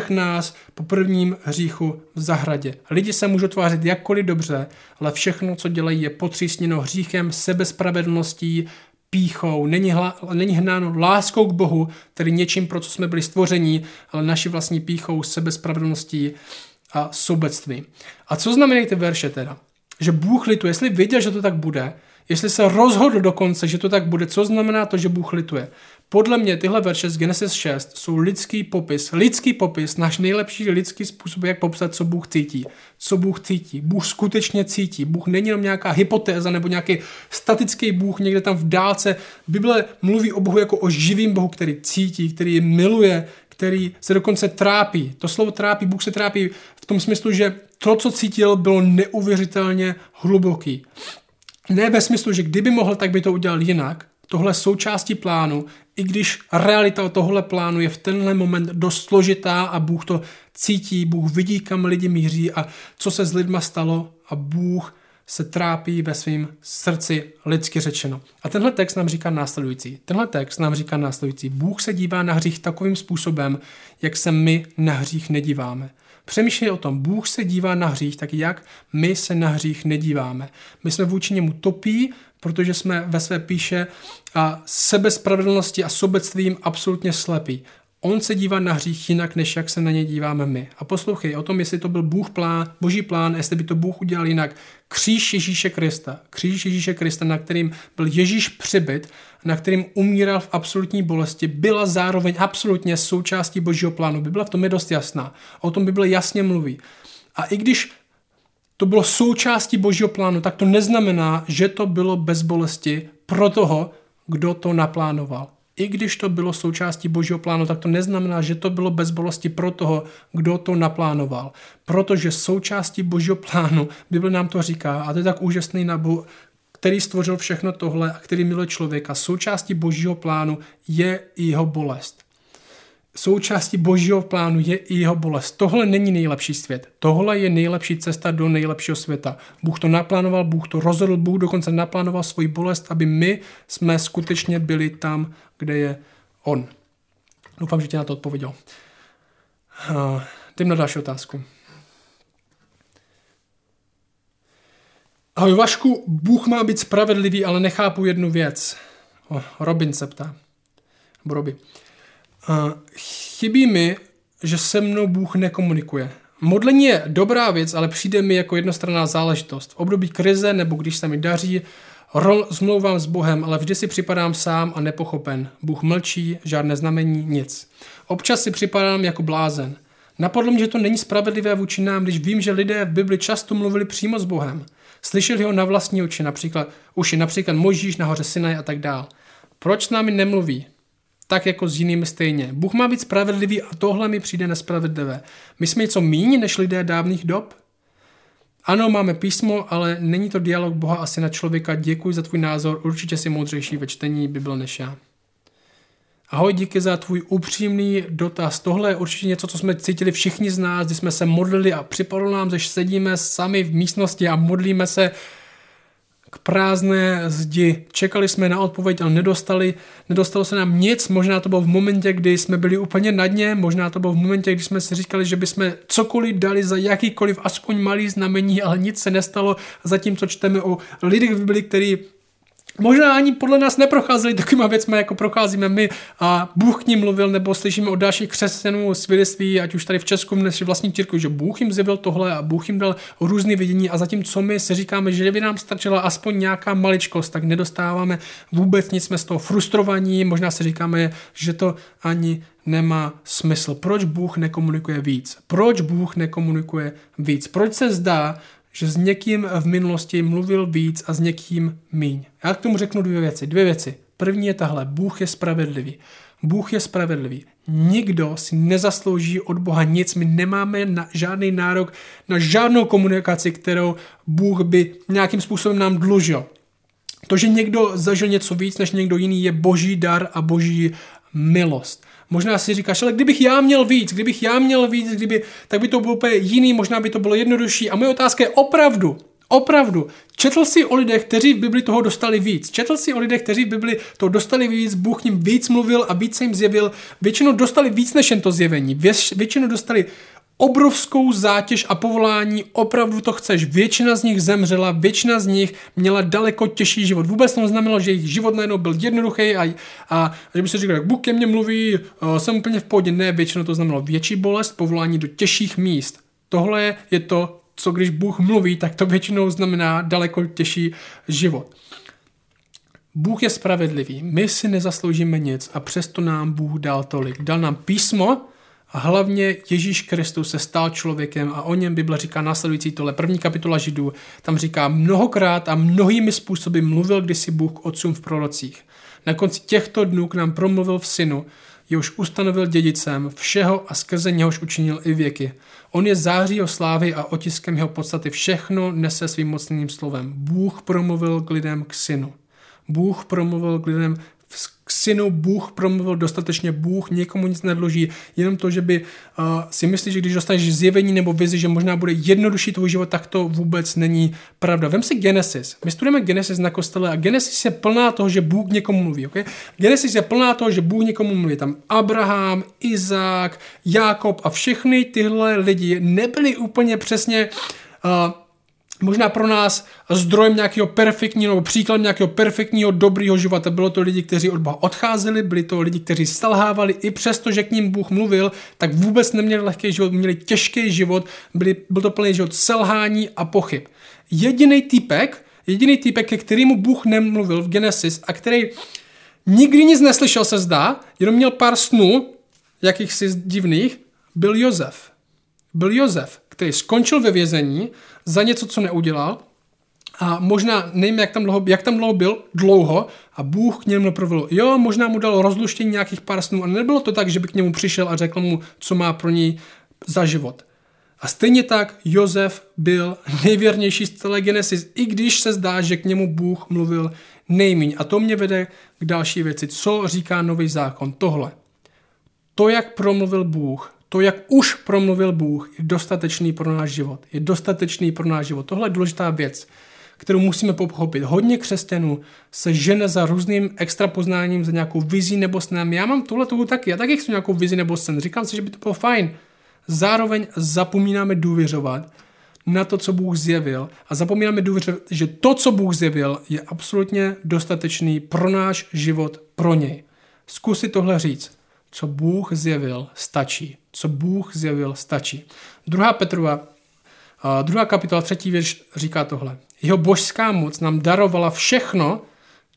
nás po prvním hříchu v zahradě. Lidi se můžou tvářit jakkoliv dobře, ale všechno, co dělají, je potřísněno hříchem, sebespravedlností, pýchou. Není hnáno láskou k Bohu, tedy něčím, pro co jsme byli stvoření, ale naši vlastní pýchou, sebespravedlností a sobectvím. A co znamenají ty verše teda? Že Bůh lituje, jestli věděl, že to tak bude, jestli se rozhodl dokonce, že to tak bude, co znamená to, že Bůh lituje? Podle mě tyhle verše z Genesis 6 jsou lidský popis, náš nejlepší lidský způsob, jak popsat, co Bůh cítí. Bůh skutečně cítí. Bůh není jenom nějaká hypotéza nebo nějaký statický Bůh někde tam v dálce. Bible mluví o Bohu jako o živým Bohu, který cítí, který miluje, který se dokonce trápí. To slovo trápí, Bůh se trápí v tom smyslu, že to, co cítil, bylo neuvěřitelně hluboký. Ne ve smyslu, že kdyby mohl, tak by to udělal jinak. Tohle součástí plánu, i když realita tohle plánu je v tenhle moment dost složitá a Bůh to cítí, Bůh vidí, kam lidi míří a co se s lidma stalo a Bůh se trápí ve svém srdci, lidsky řečeno. A tenhle text nám říká následující. Bůh se dívá na hřích takovým způsobem, jak se my na hřích nedíváme. Přemýšlej o tom, Bůh se dívá na hřích, tak jak my se na hřích nedíváme. My jsme vůči němu topí, protože jsme ve své píše a sebespravedlnosti a sobectvím absolutně slepí. On se dívá na hřích jinak, než jak se na ně díváme my. A poslouchej o tom, jestli to byl boží plán, jestli by to Bůh udělal jinak. Kříž Ježíše Krista, na kterým byl Ježíš přibit, na kterým umíral v absolutní bolesti, byla zároveň absolutně součástí božího plánu. Bible v tom je dost jasná. O tom Bible jasně mluví. A i když to bylo součástí božího plánu, tak to neznamená, že to bylo bez bolesti pro toho, kdo to naplánoval. I když to bylo součástí božího plánu, tak to neznamená, že to bylo bez bolesti pro toho, kdo to naplánoval. Protože součástí božího plánu, Bible nám to říká, a to je tak úžasný na Bohu, který stvořil všechno tohle a který miluje člověka. Součástí božího plánu je i jeho bolest. Tohle není nejlepší svět. Tohle je nejlepší cesta do nejlepšího světa. Bůh to naplánoval, Bůh to rozhodl, Bůh dokonce naplánoval svoji bolest, aby my jsme skutečně byli tam, kde je on. Doufám, že tě na to odpověděl. Jdem na další otázku. Ahoj Vašku, Bůh má být spravedlivý, ale nechápu jednu věc. Robin se ptá. Nebo Robi. Chybí mi, že se mnou Bůh nekomunikuje. Modlení je dobrá věc, ale přijde mi jako jednostranná záležitost. V období krize nebo když se mi daří, rozmlouvám s Bohem, ale vždy si připadám sám a nepochopen. Bůh mlčí, žádné znamení, nic. Občas si připadám jako blázen. Napadlo mě, že to není spravedlivé vůči nám, když vím, že lidé v Bibli často mluvili přímo s Bohem. Slyšeli ho na vlastní uši, například Mojžíš na hoře Sinaj a tak dál. Proč s námi nemluví? Tak jako s jinými stejně. Bůh má být spravedlivý a tohle mi přijde nespravedlivé. My jsme něco míň než lidé dávných dob? Ano, máme písmo, ale není to dialog Boha asi na člověka. Děkuji za tvůj názor, určitě si moudřejší ve čtení Bible než já. Ahoj, díky za tvůj upřímný dotaz. Tohle je určitě něco, co jsme cítili všichni z nás, když jsme se modlili a připadlo nám, že sedíme sami v místnosti a modlíme se k prázdné zdi. Čekali jsme na odpověď, ale nedostalo se nám nic. Možná to bylo v momentě, kdy jsme byli úplně na dně, možná to bylo v momentě, kdy jsme si říkali, že bychom cokoliv dali za jakýkoliv aspoň malý znamení, ale nic se nestalo, zatímco čteme o lidech v Bibli, který možná ani podle nás neprocházeli takovýma věcmi, jako procházíme my, a Bůh k nim mluvil, nebo slyšíme od dalších křesťanů svědectví, ať už tady v Česku, než vlastní církvi, že Bůh jim zjevil tohle a Bůh jim dal různé vidění, a zatímco my si říkáme, že by nám stačila aspoň nějaká maličkost, tak nedostáváme vůbec nic, jsme z toho frustrovaní, možná si říkáme, že to ani nemá smysl. Proč Bůh nekomunikuje víc? Proč Bůh nekomunikuje víc? Proč se zdá, že s někým v minulosti mluvil víc a s někým míň? Já k tomu řeknu dvě věci. První je tahle. Bůh je spravedlivý. Bůh je spravedlivý. Nikdo si nezaslouží od Boha nic. My nemáme žádný nárok na žádnou komunikaci, kterou Bůh by nějakým způsobem nám dlužil. To, že někdo zažil něco víc než někdo jiný, je boží dar a boží milost. Možná si říkáš, ale kdybych já měl víc, tak by to bylo úplně jiný, možná by to bylo jednodušší. A moje otázka je opravdu, četl jsi o lidech, kteří v Bibli toho dostali víc? Bůh k nim víc mluvil a víc se jim zjevil. Většinou dostali víc než jen to zjevení. Většinou dostali obrovskou zátěž a povolání, opravdu to chceš. Většina z nich zemřela, většina z nich měla daleko těžší život. Vůbec to neznamenalo, že jejich život najednou byl jednoduchý a že by se říkal, Bůh ke mně mluví, jsem úplně v pohodě. Ne, většinou to znamenalo větší bolest, povolání do těžších míst. Tohle je to, co když Bůh mluví, tak to většinou znamená daleko těžší život. Bůh je spravedlivý, my si nezasloužíme nic a přesto nám Bůh dal tolik. Dal nám písmo, a hlavně Ježíš Kristus se stal člověkem a o něm Bible říká následující tohle. 1. kapitola Židů tam říká, mnohokrát a mnohými způsoby mluvil kdysi Bůh k otcům v prorocích. Na konci těchto dnů k nám promluvil v synu, jehož ustanovil dědicem všeho a skrze něhož učinil i věky. On je září jeho slávy a otiskem jeho podstaty, všechno nese svým mocným slovem. Bůh promluvil k lidem k synu. Bůh promluvil dostatečně, Bůh nikomu nic nedluží, jenom to, že by si myslíš, že když dostaneš zjevení nebo vizi, že možná bude jednodušší tvůj život, tak to vůbec není pravda. Vem si Genesis. My studujeme Genesis na kostele a Genesis je plná toho, že Bůh někomu mluví. Okay? Tam Abraham, Izák, Jákob a všechny tyhle lidi nebyli úplně přesně možná pro nás zdrojem nějakého perfektního, nebo příkladem nějakého perfektního, dobrýho života. Bylo to lidi, kteří od Boha odcházeli, byli to lidi, kteří selhávali, i přesto, že k ním Bůh mluvil, tak vůbec neměli lehký život, měli těžký život, byl to plný život selhání a pochyb. Jediný týpek, ke kterému Bůh nemluvil v Genesis a který nikdy nic neslyšel se zdá, jenom měl pár snů, jakýchsi divných, byl Josef. Který skončil ve vězení za něco, co neudělal, a možná, nevím, jak tam dlouho byl, a Bůh k němu nepromluvil. Jo, možná mu dal rozluštění nějakých pár snů, a nebylo to tak, že by k němu přišel a řekl mu, co má pro něj za život. A stejně tak Josef byl nejvěrnější z celé Genesis, i když se zdá, že k němu Bůh mluvil nejmíň. A to mě vede k další věci. Co říká Nový zákon? Tohle. To, jak už promluvil Bůh, je dostatečný pro náš život. Tohle je důležitá věc, kterou musíme pochopit. Hodně křesťanů se žene za různým extra poznáním, za nějakou vizi nebo snem. Já mám tohle taky chci nějakou vizi nebo sen. Říkám si, že by to bylo fajn. Zároveň zapomínáme důvěřovat na to, co Bůh zjevil, a zapomínáme důvěřovat, že to, co Bůh zjevil, je absolutně dostatečný pro náš život, pro něj. Zkus si tohle říct. Co Bůh zjevil, stačí. Co Bůh zjevil, stačí. 2. Petrova, 2. kapitola, 3. věř říká tohle. Jeho božská moc nám darovala všechno,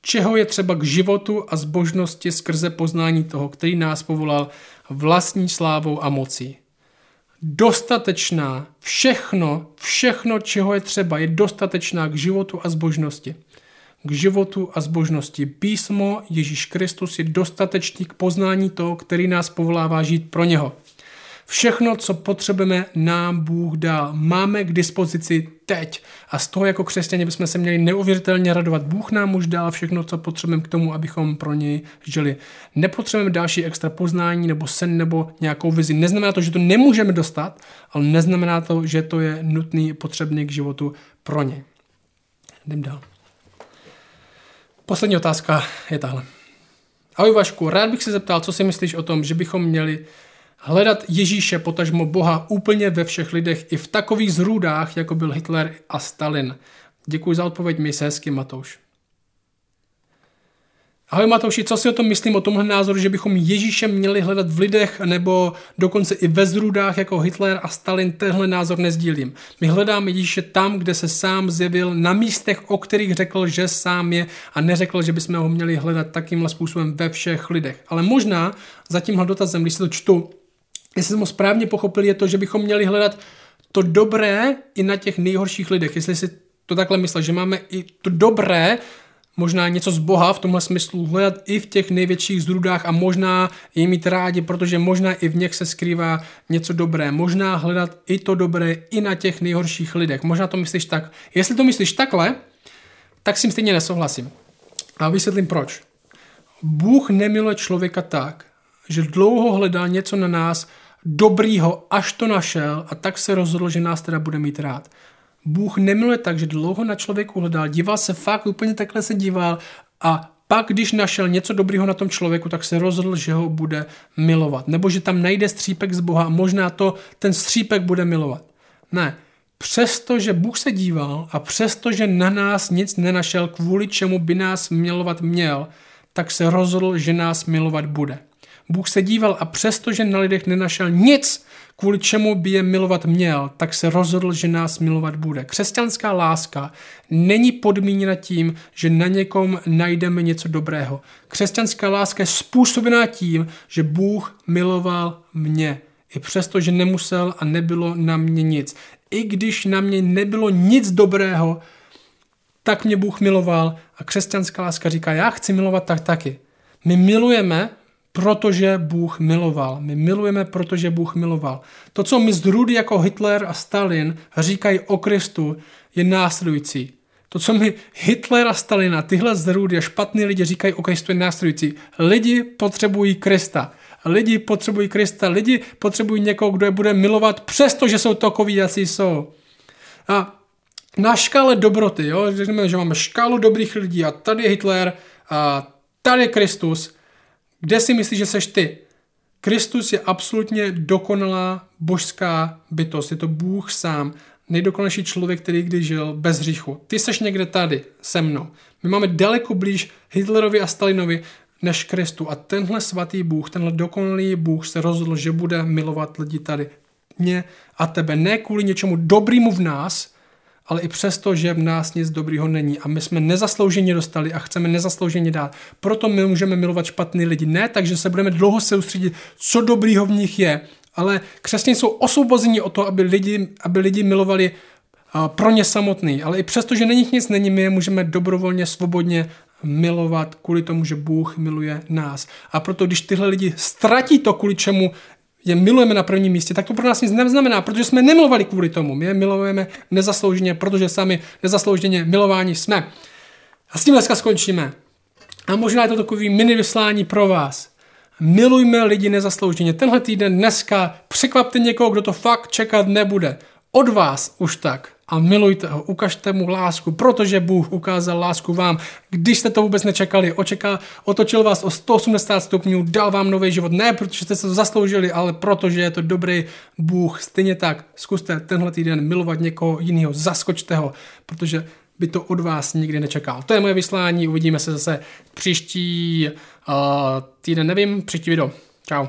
čeho je třeba k životu a zbožnosti skrze poznání toho, který nás povolal vlastní slávou a mocí. Dostatečná, všechno, čeho je třeba, je dostatečná k životu a zbožnosti. K životu a zbožnosti. Písmo, Ježíš Kristus je dostatečný k poznání toho, který nás povolává žít pro něho. Všechno, co potřebujeme, nám Bůh dal. Máme k dispozici teď. A z toho jako křesťané bychom se měli neuvěřitelně radovat. Bůh nám už dal všechno, co potřebujeme k tomu, abychom pro něj žili. Nepotřebujeme další extra poznání nebo sen nebo nějakou vizi. Neznamená to, že to nemůžeme dostat, ale neznamená to, že to je nutný, potřebný k životu pro něj. Jdem dál. Poslední otázka je tahle. Ahoj Vašku, rád bych se zeptal, co si myslíš o tom, že bychom měli hledat Ježíše, potažmo Boha, úplně ve všech lidech i v takových zrůdách, jako byl Hitler a Stalin. Děkuji za odpověď, měj se hezky, Matouš. Ahoj Matouši, co si o tom myslím, o tomhle názoru, že bychom Ježíše měli hledat v lidech nebo dokonce i ve zrůdách jako Hitler a Stalin, tenhle názor nezdílím. My hledáme Ježíše tam, kde se sám zjevil, na místech, o kterých řekl, že sám je, a neřekl, že bychom ho měli hledat takýmhle způsobem ve všech lidech. Ale možná za tímhle dotazem, když si to čtu, jestli jsem ho správně pochopil, je to, že bychom měli hledat to dobré i na těch nejhorších lidech. Jestli si to takhle myslel, že máme i to dobré, možná něco z Boha v tomhle smyslu hledat i v těch největších zrůdách a možná je mít rádi, protože možná i v nich se skrývá něco dobré. Možná hledat i to dobré i na těch nejhorších lidech. Možná to myslíš tak. Jestli to myslíš takhle, tak s tím stejně nesouhlasím. A vysvětlím proč. Bůh nemiluje člověka tak, že dlouho hledal něco na nás dobrýho, až to našel a tak se rozhodl, že nás teda bude mít rád. Bůh nemiluje tak, že dlouho na člověku hledal, díval se fakt, úplně takhle se díval a pak, když našel něco dobrýho na tom člověku, tak se rozhodl, že ho bude milovat. Nebo že tam najde střípek z Boha a možná to ten střípek bude milovat. Ne, přestože Bůh se díval a přestože na nás nic nenašel, kvůli čemu by nás milovat měl, tak se rozhodl, že nás milovat bude. Bůh se díval a přestože na lidech nenašel nic, kvůli čemu by je milovat měl, tak se rozhodl, že nás milovat bude. Křesťanská láska není podmíněna tím, že na někom najdeme něco dobrého. Křesťanská láska je způsobená tím, že Bůh miloval mě. I přesto, že nemusel a nebylo na mě nic. I když na mě nebylo nic dobrého, tak mě Bůh miloval a křesťanská láska říká, já chci milovat tak taky. My milujeme, protože Bůh miloval. My milujeme, protože Bůh miloval. To, co my zrůdy jako Hitler a Stalin říkají o Kristu, je následující. To, co mi Hitler a Stalina, tyhle zrůdy a špatný lidi říkají o Kristu, je následující. Lidi potřebují Krista. Lidi potřebují Krista. Lidi potřebují někoho, kdo je bude milovat, přestože jsou takoví, jací jsou. A na škále dobroty, jo, řekneme, že máme škálu dobrých lidí a tady je Hitler a tady je Kristus. Kde si myslíš, že seš ty? Kristus je absolutně dokonalá božská bytost. Je to Bůh sám, nejdokonalejší člověk, který kdy žil bez hříchu. Ty seš někde tady se mnou. My máme daleko blíž Hitlerovi a Stalinovi než Kristu. A tenhle svatý Bůh, tenhle dokonalý Bůh se rozhodl, že bude milovat lidi tady. Mě a tebe. Ne kvůli něčemu dobrýmu v nás, ale i přesto, že v nás nic dobrýho není. A my jsme nezaslouženě dostali a chceme nezaslouženě dát. Proto my můžeme milovat špatný lidi. Ne, takže se budeme dlouho soustředit, co dobrýho v nich je. Ale křesťané jsou osvobozeni o to, aby lidi milovali pro ně samotný. Ale i přesto, že na nich nic není, my je můžeme dobrovolně, svobodně milovat kvůli tomu, že Bůh miluje nás. A proto, když tyhle lidi ztratí to, kvůli čemu je milujeme na prvním místě, tak to pro nás nic neznamená, protože jsme nemilovali kvůli tomu. My je milujeme nezaslouženě, protože sami nezaslouženě milování jsme. A s tím dneska skončíme. A možná je to takový mini vyslání pro vás. Milujme lidi nezaslouženě. Tenhle týden dneska překvapte někoho, kdo to fakt čekat nebude. Od vás už tak. a milujte ho, ukažte mu lásku, protože Bůh ukázal lásku vám. Když jste to vůbec nečekali, otočil vás o 180 stupňů, dal vám nový život. Ne, protože jste se to zasloužili, ale protože je to dobrý Bůh. Stejně tak, zkuste tenhle týden milovat někoho jiného, zaskočte ho, protože by to od vás nikdy nečekal. To je moje vyslání, uvidíme se zase příští týden, nevím, příští video. Čau.